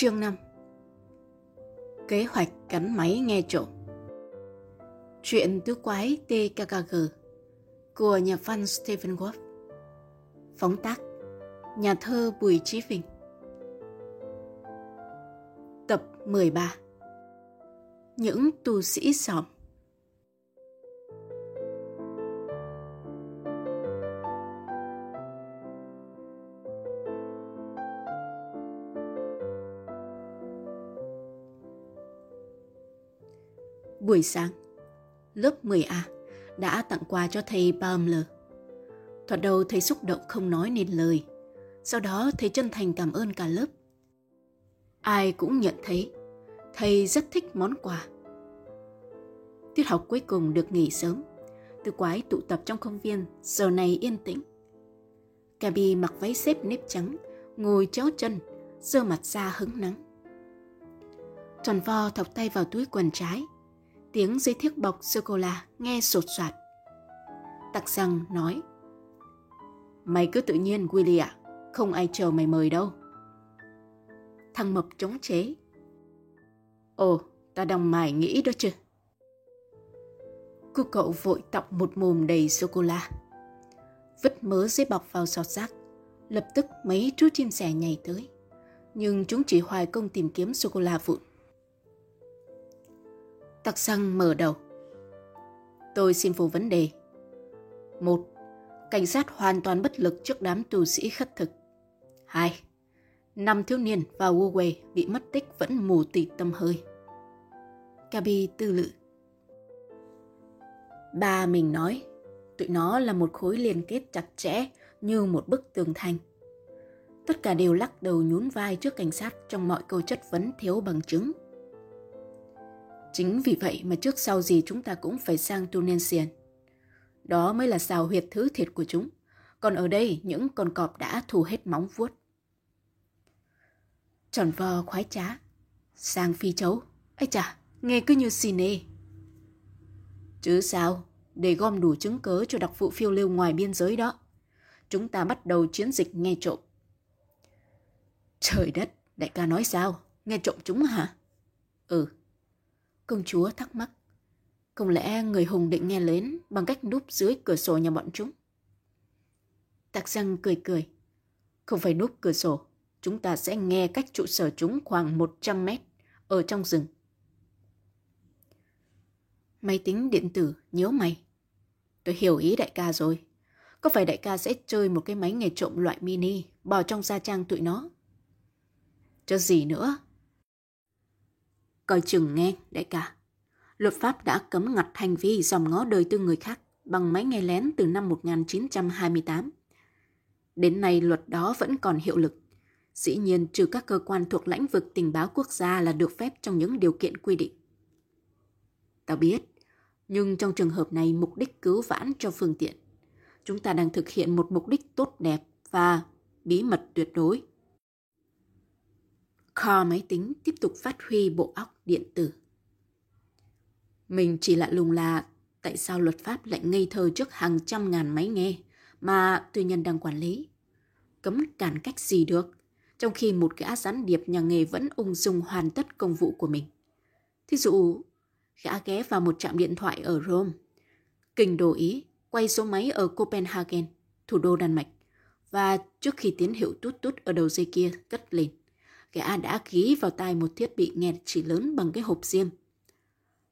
Chương 5. Kế hoạch cắn máy nghe trộm. Chuyện Tứ quái TKKG của nhà văn Stephen Wolf. Phóng tác: nhà thơ Bùi Chí Vinh. Tập 13. Những tu sĩ xóm. Buổi sáng, lớp 10A đã tặng quà cho thầy Palmer. Thoạt đầu thầy xúc động không nói nên lời. Sau đó thầy chân thành cảm ơn cả lớp. Ai cũng nhận thấy thầy rất thích món quà. Tiết học cuối cùng được nghỉ sớm. Tứ quái tụ tập trong công viên, giờ này yên tĩnh. Gabi mặc váy xếp nếp trắng, ngồi chéo chân, giơ mặt ra hứng nắng. Tròn vo thọc tay vào túi quần trái. Tiếng dây thiếc bọc sô-cô-la nghe sột soạt. Tặc rằng nói: "Mày cứ tự nhiên Willie ạ, không ai chờ mày mời đâu." Thằng mập chống chế: "Ồ, ta đang mải nghĩ đó chứ." Cô cậu vội tọc một mồm đầy sô-cô-la, vứt mớ dây bọc vào sọt rác. Lập tức mấy chú chim sẻ nhảy tới, nhưng chúng chỉ hoài công tìm kiếm sô-cô-la vụn. Tặc răng mở đầu: "Tôi xin phủ vấn đề. 1. Cảnh sát hoàn toàn bất lực trước đám tù sĩ khất thực. 2. 5 thiếu niên và Huawei bị mất tích vẫn mù tịt tâm hơi." Gabi tư lự: "Ba mình nói, tụi nó là một khối liên kết chặt chẽ như một bức tường thành. Tất cả đều lắc đầu nhún vai trước cảnh sát trong mọi câu chất vấn thiếu bằng chứng. Chính vì vậy mà trước sau gì chúng ta cũng phải sang Tunisia. Đó mới là xào huyệt thứ thiệt của chúng. Còn ở đây, những con cọp đã thù hết móng vuốt." Tròn vo khoái trá: "Sang Phi Châu? Ấy chà, nghe cứ như cine." "Chứ sao, để gom đủ chứng cớ cho đặc vụ phiêu lưu ngoài biên giới đó. Chúng ta bắt đầu chiến dịch nghe trộm." "Trời đất, đại ca nói sao? Nghe trộm chúng hả?" "Ừ." Công chúa thắc mắc: "Không lẽ người hùng định nghe lén bằng cách núp dưới cửa sổ nhà bọn chúng?" Tạc răng cười: "Không phải núp cửa sổ, chúng ta sẽ nghe cách trụ sở chúng khoảng 100 mét, ở trong rừng." Máy tính điện tử nhíu mày: "Tôi hiểu ý đại ca rồi. Có phải đại ca sẽ chơi một cái máy nghe trộm loại mini bò trong gia trang tụi nó?" "Chứ gì nữa." "Coi chừng nghe, đại ca. Luật pháp đã cấm ngặt hành vi dòm ngó đời tư người khác bằng máy nghe lén từ năm 1928. Đến nay luật đó vẫn còn hiệu lực. Dĩ nhiên trừ các cơ quan thuộc lĩnh vực tình báo quốc gia là được phép trong những điều kiện quy định." "Tao biết, nhưng trong trường hợp này mục đích cứu vãn cho phương tiện. Chúng ta đang thực hiện một mục đích tốt đẹp và bí mật tuyệt đối." Kho máy tính tiếp tục phát huy bộ óc điện tử. "Mình chỉ lạ lùng là tại sao luật pháp lại ngây thơ trước hàng trăm ngàn máy nghe mà tư nhân đang quản lý. Cấm cản cách gì được, trong khi một gã gián điệp nhà nghề vẫn ung dung hoàn tất công vụ của mình. Thí dụ, gã ghé vào một trạm điện thoại ở Rome, kinh đô Ý, quay số máy ở Copenhagen, thủ đô Đan Mạch, và trước khi tín hiệu tút tút ở đầu dây kia cất lên, gã đã ghi vào tai một thiết bị nghe chỉ lớn bằng cái hộp diêm.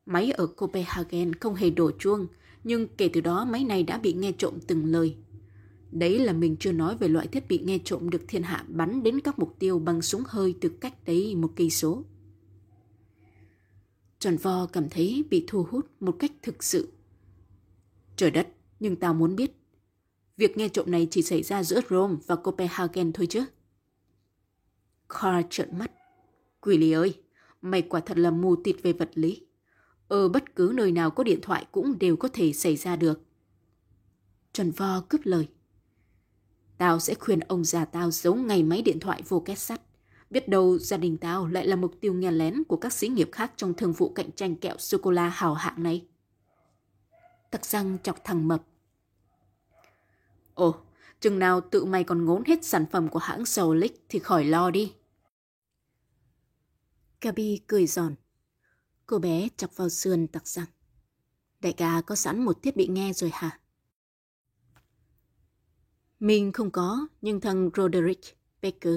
Máy ở Copenhagen không hề đổ chuông, nhưng kể từ đó máy này đã bị nghe trộm từng lời. Đấy là mình chưa nói về loại thiết bị nghe trộm được thiên hạ bắn đến các mục tiêu bằng súng hơi từ cách đấy 1 cây số. Tròn vo cảm thấy bị thu hút một cách thực sự. "Trời đất, nhưng tao muốn biết. Việc nghe trộm này chỉ xảy ra giữa Rome và Copenhagen thôi chứ?" Carl trợn mắt: "Willie ơi, mày quả thật là mù tịt về vật lý. Ở bất cứ nơi nào có điện thoại cũng đều có thể xảy ra được." Tròn vo cướp lời: "Tao sẽ khuyên ông già tao giấu ngay máy điện thoại vô két sắt. Biết đâu gia đình tao lại là mục tiêu nghe lén của các xí nghiệp khác trong thương vụ cạnh tranh kẹo sô-cô-la hào hạng này." Tặc răng chọc thằng mập: "Ồ, chừng nào tự mày còn ngốn hết sản phẩm của hãng Solick thì khỏi lo đi." Gabi cười giòn. Cô bé chọc vào sườn tặc rằng, đại ca có sẵn một thiết bị nghe rồi hả? Mình không có, nhưng thằng Roderick Baker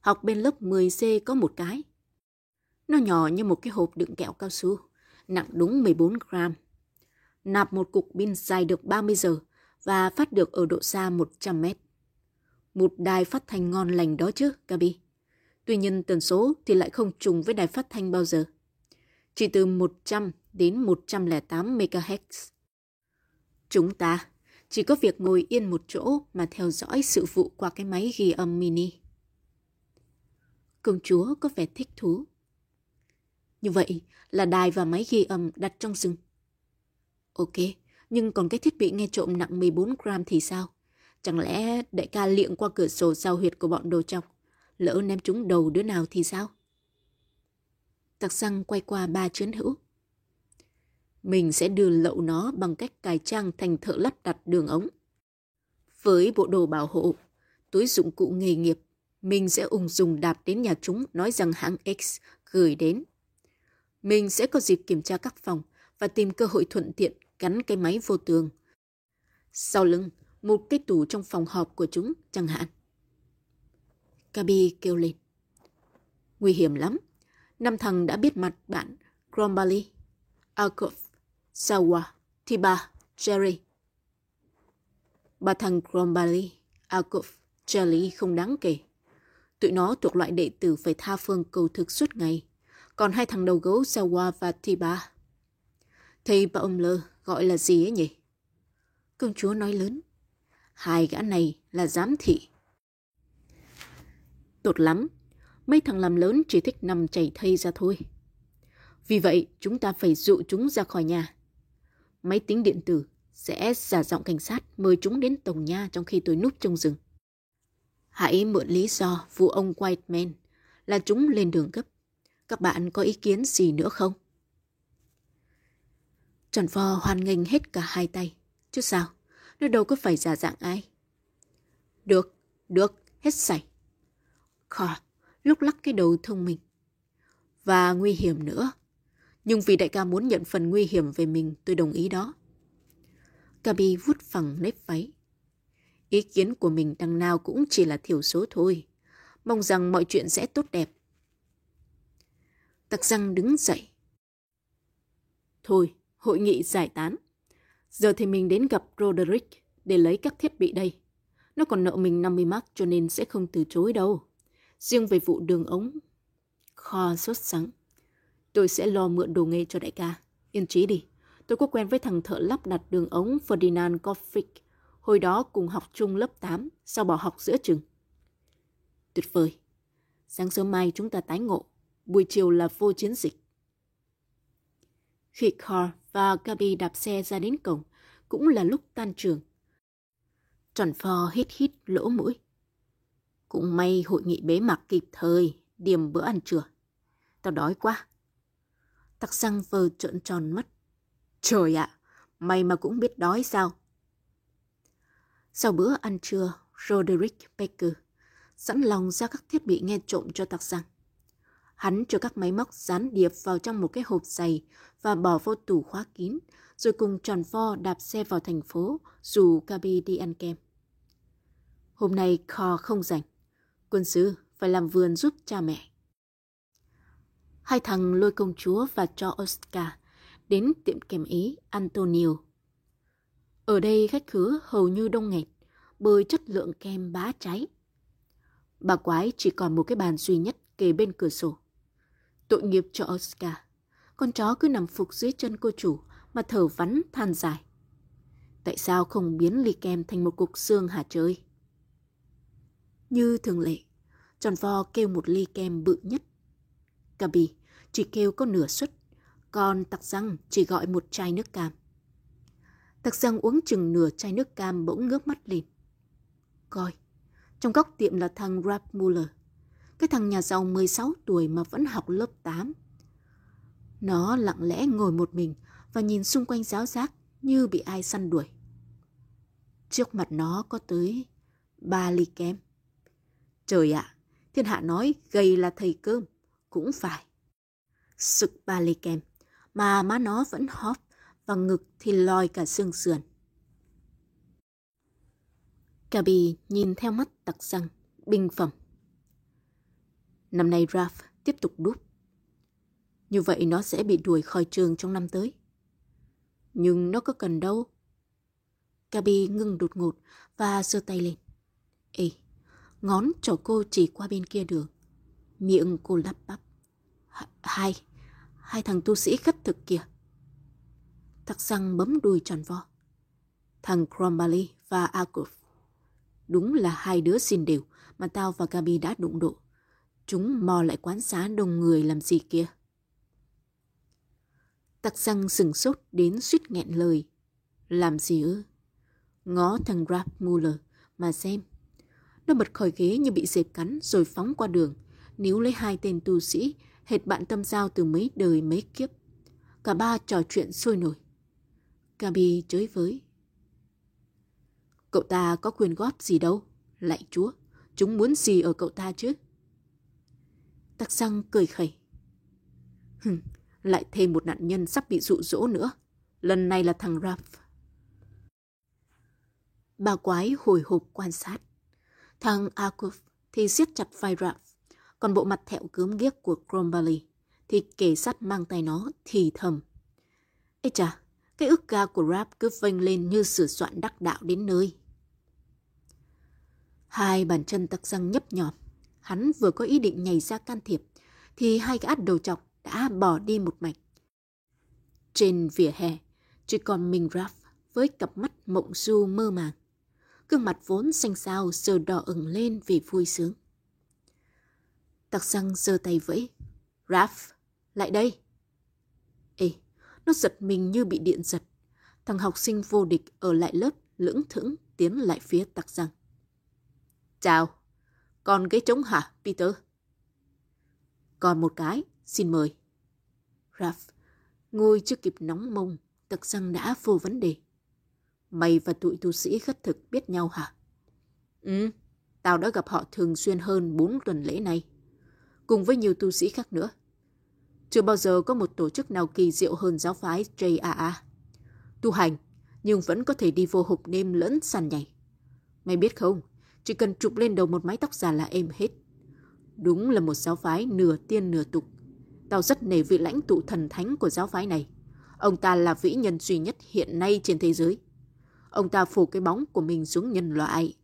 học bên lớp 10C có một cái. Nó nhỏ như một cái hộp đựng kẹo cao su, nặng đúng 14 gram. Nạp một cục pin dài được 30 giờ và phát được ở độ xa 100 mét. Một đài phát thanh ngon lành đó chứ, Gabi. Tuy nhiên tần số thì lại không trùng với đài phát thanh bao giờ. Chỉ từ 100 đến 108 MHz. Chúng ta chỉ có việc ngồi yên một chỗ mà theo dõi sự vụ qua cái máy ghi âm mini. Công chúa có vẻ thích thú. Như vậy là đài và máy ghi âm đặt trong rừng. Ok, nhưng còn cái thiết bị nghe trộm nặng 14 gram thì sao? Chẳng lẽ đại ca liệng qua cửa sổ giao huyệt của bọn đồ chọc, lỡ ném trúng đầu đứa nào thì sao? Tặc răng quay qua ba chiến hữu. Mình sẽ đưa lậu nó bằng cách cải trang thành thợ lắp đặt đường ống. Với bộ đồ bảo hộ, túi dụng cụ nghề nghiệp, mình sẽ ung dung đạp đến nhà chúng nói rằng hãng X gửi đến. Mình sẽ có dịp kiểm tra các phòng và tìm cơ hội thuận tiện gắn cái máy vô tường. Sau lưng, một cái tủ trong phòng họp của chúng chẳng hạn. Gabi kêu lên. Nguy hiểm lắm. 5 thằng đã biết mặt bạn Crombali, Akov, Sawa, Thiba, Jerry. 3 thằng Crombali, Akov, Jerry không đáng kể. Tụi nó thuộc loại đệ tử phải tha phương cầu thực suốt ngày. Còn 2 thằng đầu gấu Sawa và Thiba. Thầy Palmer gọi là gì ấy nhỉ? Công chúa nói lớn. 2 gã này là giám thị. Tốt lắm. Mấy thằng làm lớn chỉ thích nằm chảy thây ra thôi. Vì vậy, chúng ta phải dụ chúng ra khỏi nhà. Máy tính điện tử sẽ giả giọng cảnh sát mời chúng đến tổng nha trong khi tôi núp trong rừng. Hãy mượn lý do vụ ông Whiteman là chúng lên đường gấp. Các bạn có ý kiến gì nữa không? Tròn vo hoan nghênh hết cả hai tay. Chứ sao, nó đâu có phải giả dạng ai. Được, hết sảy. Khò lúc lắc cái đầu thông minh. Và nguy hiểm nữa. Nhưng vì đại ca muốn nhận phần nguy hiểm về mình, tôi đồng ý đó. Gabi vuốt phẳng nếp váy. Ý kiến của mình đằng nào cũng chỉ là thiểu số thôi. Mong rằng mọi chuyện sẽ tốt đẹp. Tặc răng đứng dậy. Thôi, hội nghị giải tán. Giờ thì mình đến gặp Roderick để lấy các thiết bị đây. Nó còn nợ mình 50 mark cho nên sẽ không từ chối đâu. Riêng về vụ đường ống, Kho sốt sắng. Tôi sẽ lo mượn đồ nghề cho đại ca. Yên trí đi, tôi có quen với thằng thợ lắp đặt đường ống Ferdinand Koffick. Hồi đó cùng học chung lớp 8, sau bỏ học giữa chừng. Tuyệt vời. Sáng sớm mai chúng ta tái ngộ. Buổi chiều là vô chiến dịch. Khi Kho và Gabi đạp xe ra đến cổng, cũng là lúc tan trường. Tròn pho hít lỗ mũi. Cũng may hội nghị bế mạc kịp thời, điểm bữa ăn trưa. Tao đói quá. Tặc răng vờ trợn tròn mắt. Trời ạ, mày mà cũng biết đói sao? Sau bữa ăn trưa, Roderick Baker sẵn lòng ra các thiết bị nghe trộm cho tặc răng. Hắn cho các máy móc dán điệp vào trong một cái hộp dày và bỏ vô tủ khóa kín, rồi cùng tròn vo đạp xe vào thành phố dù Gabi đi ăn kem. Hôm nay Kho không rảnh. Quân sư phải làm vườn giúp cha mẹ. Hai thằng lôi công chúa và cho Oscar đến tiệm kem Ý Antonio. Ở đây khách khứa hầu như đông nghẹt bởi chất lượng kem bá cháy. Bà quái chỉ còn một cái bàn duy nhất kề bên cửa sổ. Tội nghiệp cho Oscar. Con chó cứ nằm phục dưới chân cô chủ mà thở vắn than dài. Tại sao không biến ly kem thành một cục xương hả trời? Như thường lệ, tròn vo kêu một ly kem bự nhất. Gabi chỉ kêu có nửa suất, còn tặc răng chỉ gọi một chai nước cam. Tặc răng uống chừng nửa chai nước cam bỗng ngước mắt lên. Coi, trong góc tiệm là thằng Ralph Muller, cái thằng nhà giàu 16 tuổi mà vẫn học lớp 8. Nó lặng lẽ ngồi một mình và nhìn xung quanh ráo rác như bị ai săn đuổi. Trước mặt nó có tới 3 ly kem. Trời ạ, thiên hạ nói gầy là thầy cơm, cũng phải. sực ba lê kem, mà má nó vẫn hóp và ngực thì lòi cả xương sườn. Gabi nhìn theo mắt tặc răng, bình phẩm. Năm nay Ralph tiếp tục đúp. Như vậy nó sẽ bị đuổi khỏi trường trong năm tới. Nhưng nó có cần đâu. Gabi ngưng đột ngột và giơ tay lên. Ê, ngón trỏ cô chỉ qua bên kia đường. Miệng cô lắp bắp. Hai thằng tu sĩ khất thực kìa. Thặc răng bấm đùi tròn vo. Thằng Crombali và Akov. Đúng là hai đứa xin đều mà tao và Gabi đã đụng độ. Chúng mò lại quán xá đông người làm gì kia. Tặc răng sừng sốt đến suýt nghẹn lời. Làm gì ư? Ngó thằng Ralph Muller mà xem. Nó bật khỏi ghế như bị dẹp cắn rồi phóng qua đường, níu lấy hai tên tu sĩ, hệt bạn tâm giao từ mấy đời mấy kiếp. Cả ba trò chuyện sôi nổi. Gabi chới với. Cậu ta có quyền góp gì đâu, lạy chúa, chúng muốn gì ở cậu ta chứ? Tặc răng cười khẩy. Lại thêm một nạn nhân sắp bị dụ dỗ nữa. Lần này là thằng Ralph. Bà quái hồi hộp quan sát. Thằng Akov thì siết chặt vai Ralph, còn bộ mặt thẹo cướm ghiếc của Crombali thì kề sát mang tay nó thì thầm. Ê chà, cái ức ga của Ralph cứ vênh lên như sửa soạn đắc đạo đến nơi. Hai bàn chân tặc răng nhấp nhòm. Hắn vừa có ý định nhảy ra can thiệp thì hai cái át đầu chọc đã bỏ đi một mạch. Trên vỉa hè chỉ còn mình Ralph với cặp mắt mộng du mơ màng. Gương mặt vốn xanh xao giờ đỏ ửng lên vì vui sướng. Tặc răng giơ tay vẫy. Ralph, lại đây. Ê, nó giật mình như bị điện giật. Thằng học sinh vô địch ở lại lớp lững thững tiến lại phía tặc răng. Chào, còn ghế trống hả Peter? Còn một cái, xin mời. Ralph, ngồi chưa kịp nóng mông, tặc răng đã vô vấn đề. Mày và tụi tu sĩ khất thực biết nhau hả? Ừ, tao đã gặp họ thường xuyên hơn 4 tuần lễ nay, cùng với nhiều tu sĩ khác nữa. Chưa bao giờ có một tổ chức nào kỳ diệu hơn giáo phái J.A.A. Tu hành, nhưng vẫn có thể đi vô hộp đêm lẫn sàn nhảy. Mày biết không, chỉ cần chụp lên đầu một mái tóc già là êm hết. Đúng là một giáo phái nửa tiên nửa tục. Tao rất nể vị lãnh tụ thần thánh của giáo phái này. Ông ta là vĩ nhân duy nhất hiện nay trên thế giới. Ông ta phủ cái bóng của mình xuống nhân loại.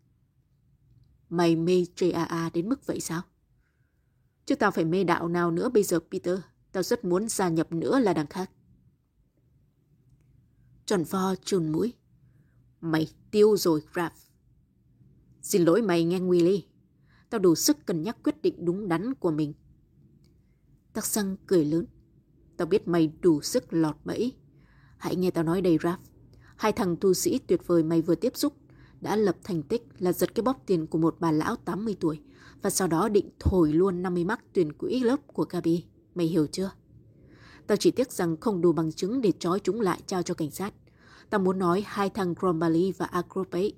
Mày mê J.A.A. đến mức vậy sao? Chứ tao phải mê đạo nào nữa bây giờ Peter. Tao rất muốn gia nhập nữa là đằng khác. Tròn vo chùn mũi. Mày tiêu rồi Ralph. Xin lỗi mày nghe Willie. Tao đủ sức cân nhắc quyết định đúng đắn của mình. Tặc răng cười lớn. Tao biết mày đủ sức lọt bẫy. Hãy nghe tao nói đây Ralph. Hai thằng tu sĩ tuyệt vời mày vừa tiếp xúc đã lập thành tích là giật cái bóp tiền của một bà lão 80 tuổi và sau đó định thổi luôn 50 mắc tuyển quỹ lớp của Gabi. Mày hiểu chưa? Tao chỉ tiếc rằng không đủ bằng chứng để trói chúng lại trao cho cảnh sát. Tao muốn nói hai thằng Crombali và Acropay.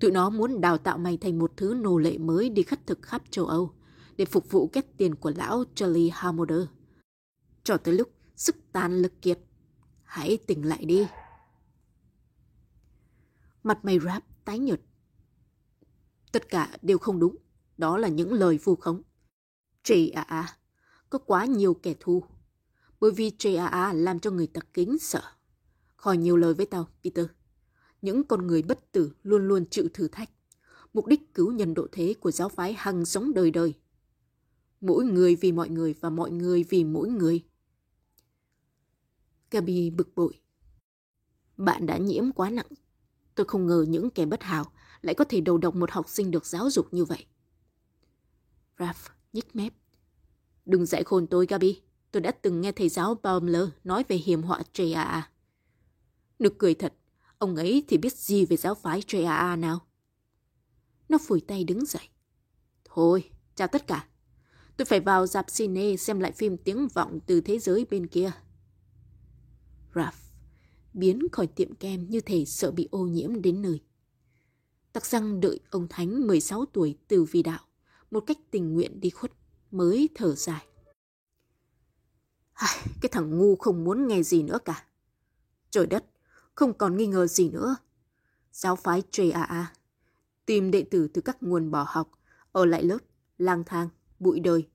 Tụi nó muốn đào tạo mày thành một thứ nô lệ mới đi khất thực khắp châu Âu để phục vụ kết tiền của lão Charlie Harmoder. Cho tới lúc sức tàn lực kiệt. Hãy tỉnh lại đi. Mặt mày Ralph tái nhợt. Tất cả đều không đúng. Đó là những lời vu khống. J.A.A. có quá nhiều kẻ thù. Bởi vì J.A.A. làm cho người ta kính sợ. Khỏi nhiều lời với tao, Peter. Những con người bất tử luôn luôn chịu thử thách. Mục đích cứu nhân độ thế của giáo phái hằng sống đời đời. Mỗi người vì mọi người và mọi người vì mỗi người. Gabi bực bội. Bạn đã nhiễm quá nặng. Tôi không ngờ những kẻ bất hảo lại có thể đầu độc một học sinh được giáo dục như vậy. Ralph nhích mép. Đừng dạy khôn tôi, Gabi. Tôi đã từng nghe thầy giáo Palmer nói về hiểm họa J.A.A. Nực cười thật, ông ấy thì biết gì về giáo phái J.A.A. nào? Nó phủi tay đứng dậy. Thôi, chào tất cả. Tôi phải vào rạp cine xem lại phim Tiếng Vọng từ thế giới bên kia. Ralph biến khỏi tiệm kem như thể sợ bị ô nhiễm đến nơi. Tặc răng đợi ông Thánh 16 tuổi từ vì đạo, một cách tình nguyện đi khuất, mới thở dài. Cái thằng ngu không muốn nghe gì nữa cả. Trời đất, không còn nghi ngờ gì nữa. Giáo phái J.A.A. tìm đệ tử từ các nguồn bỏ học, ở lại lớp, lang thang, bụi đời.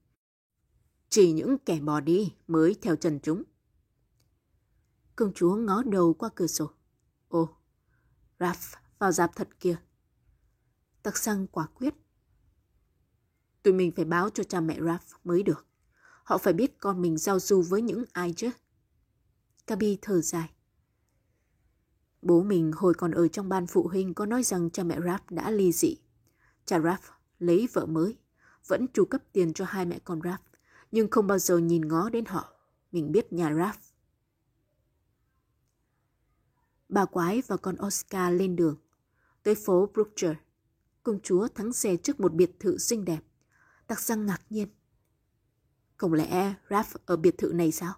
Chỉ những kẻ bỏ đi mới theo chân chúng. Công chúa ngó đầu qua cửa sổ. Ồ, Ralph vào dạp thật kìa. Tặc xăng quả quyết. Tụi mình phải báo cho cha mẹ Ralph mới được. Họ phải biết con mình giao du với những ai chứ. Gabi thở dài. Bố mình hồi còn ở trong ban phụ huynh có nói rằng cha mẹ Ralph đã ly dị. Cha Ralph lấy vợ mới, vẫn chu cấp tiền cho hai mẹ con Ralph, nhưng không bao giờ nhìn ngó đến họ. Mình biết nhà Ralph. Bà Quái và con Oscar lên đường, tới phố Brookshire. Công chúa thắng xe trước một biệt thự xinh đẹp. Tặc xăng ngạc nhiên. Không lẽ Ralph ở biệt thự này sao?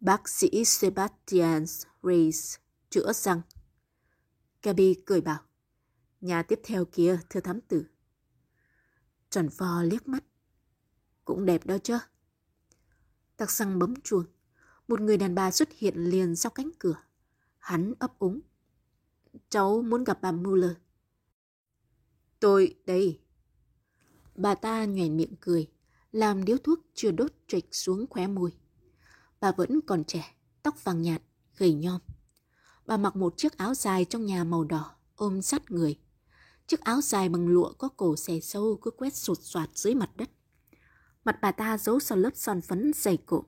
Bác sĩ Sebastian Reis chữa răng. Gabi cười bảo. Nhà tiếp theo kia, thưa thám tử. Trần Phò liếc mắt. Cũng đẹp đó chứ. Tặc xăng bấm chuông. Một người đàn bà xuất hiện liền sau cánh cửa. Hắn ấp úng. Cháu muốn gặp bà Muller. Tôi đây. Bà ta nhoẻn miệng cười, làm điếu thuốc chưa đốt trịch xuống khóe môi. Bà vẫn còn trẻ, tóc vàng nhạt, gầy nhom. Bà mặc một chiếc áo dài trong nhà màu đỏ, ôm sát người. Chiếc áo dài bằng lụa có cổ xẻ sâu cứ quét sột soạt dưới mặt đất. Mặt bà ta giấu sau lớp son phấn dày cộm,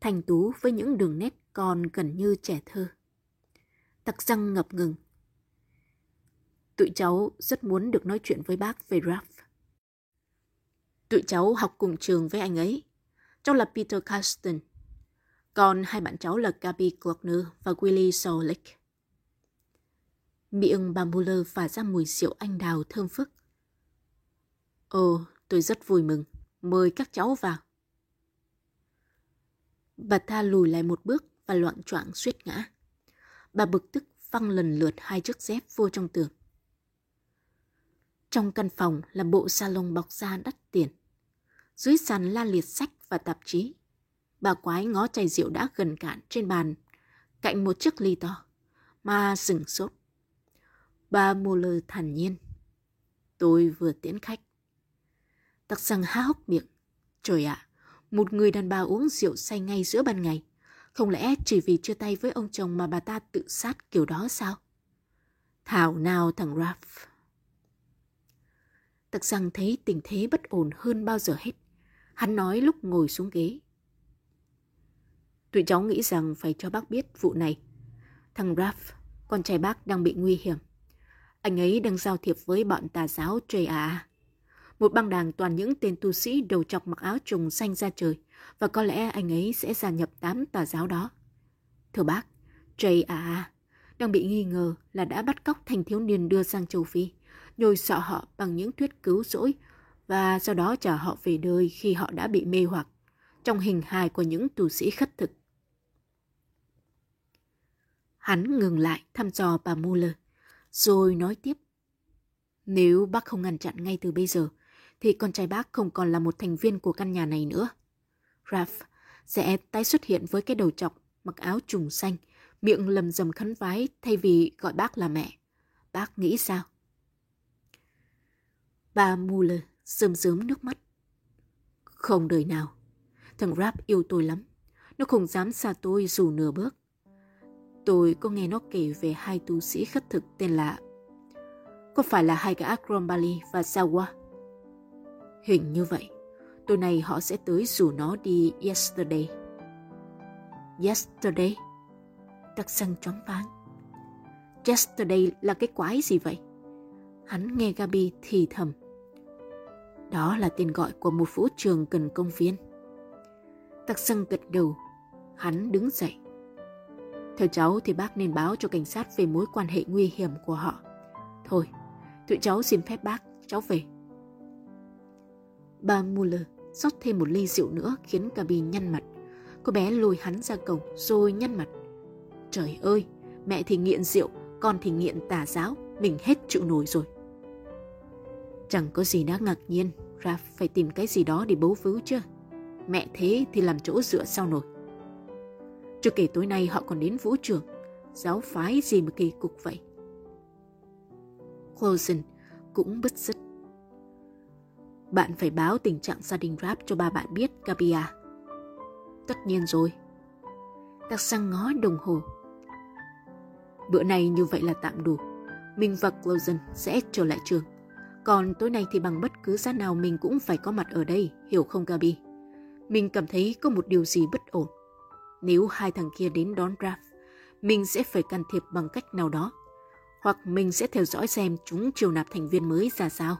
thanh tú với những đường nét còn gần như trẻ thơ. Tặc răng ngập ngừng. Tụi cháu rất muốn được nói chuyện với bác về Ralph. Tụi cháu học cùng trường với anh ấy. Cháu là Peter Carsten. Còn hai bạn cháu là Gabi Klockner và Willie Solick. Miệng bà Muller phả ra mùi rượu anh đào thơm phức. Ồ, tôi rất vui mừng. Mời các cháu vào. Bà ta lùi lại một bước và loạng choạng suýt ngã. Bà bực tức văng lần lượt hai chiếc dép vô trong tường. Trong căn phòng là bộ salon bọc da đắt tiền. Dưới sàn la liệt sách và tạp chí. Bà Quái ngó chai rượu đã gần cạn trên bàn, cạnh một chiếc ly to, mà sửng sốt. Bà Muller thản nhiên. Tôi vừa tiễn khách. Tặc xăng há hốc miệng. Trời ạ, một người đàn bà uống rượu say ngay giữa ban ngày. Không lẽ chỉ vì chia tay với ông chồng mà bà ta tự sát kiểu đó sao? Thảo nào thằng Ralph. Tặc xăng thấy tình thế bất ổn hơn bao giờ hết. Hắn nói lúc ngồi xuống ghế. Tụi cháu nghĩ rằng phải cho bác biết vụ này. Thằng Ralph, con trai bác đang bị nguy hiểm. Anh ấy đang giao thiệp với bọn tà giáo J.A.A. Một băng đảng toàn những tên tu sĩ đầu chọc mặc áo trùng xanh ra trời. Và có lẽ anh ấy sẽ gia nhập 8 tà giáo đó. Thưa bác, J.A.A. đang bị nghi ngờ là đã bắt cóc thanh thiếu niên đưa sang châu Phi, nhồi sọ họ bằng những thuyết cứu rỗi và sau đó trả họ về đời khi họ đã bị mê hoặc trong hình hài của những tu sĩ khất thực. Hắn ngừng lại thăm dò bà Muller, rồi nói tiếp. Nếu bác không ngăn chặn ngay từ bây giờ, thì con trai bác không còn là một thành viên của căn nhà này nữa. Ralph sẽ tái xuất hiện với cái đầu chọc, mặc áo trùng xanh, miệng lầm rầm khấn vái thay vì gọi bác là mẹ. Bác nghĩ sao? Bà Muller rơm rớm nước mắt. Không đời nào. Thằng Ralph yêu tôi lắm. Nó không dám xa tôi dù nửa bước. Tôi có nghe nó kể về hai tu sĩ khất thực tên là... Có phải là hai gã Crombali và Sawa? Hình như vậy. Tối nay họ sẽ tới rủ nó đi Yesterday. Yesterday? Tặc xăng choáng váng. Yesterday là cái quái gì vậy? Hắn nghe Gabi thì thầm. Đó là tên gọi của một vũ trường gần công viên. Tặc xăng gật đầu. Hắn đứng dậy. Theo cháu thì bác nên báo cho cảnh sát về mối quan hệ nguy hiểm của họ. Thôi, tụi cháu xin phép bác, cháu về. Bà Muller rót thêm một ly rượu nữa khiến Gabi nhăn mặt. Cô bé lôi hắn ra cổng rồi nhăn mặt. Trời ơi, mẹ thì nghiện rượu, con thì nghiện tà giáo. Mình hết chịu nổi rồi. Chẳng có gì đáng ngạc nhiên. Ralph phải tìm cái gì đó để bấu víu chứ. mẹ thế thì làm chỗ dựa sau nổi. Chưa kể tối nay họ còn đến vũ trường, giáo phái gì mà kỳ cục vậy. Coulson cũng bứt rứt. Bạn phải báo tình trạng gia đình Ralph cho ba bạn biết, Gabi à? Tất nhiên rồi. Các sang ngó đồng hồ. Bữa nay như vậy là tạm đủ. Mình và Coulson sẽ trở lại trường. Còn tối nay thì bằng bất cứ giá nào mình cũng phải có mặt ở đây, hiểu không Gabi? Mình cảm thấy có một điều gì bất ổn. Nếu hai thằng kia đến đón Ralph, mình sẽ phải can thiệp bằng cách nào đó. Hoặc mình sẽ theo dõi xem chúng chiều nạp thành viên mới ra sao.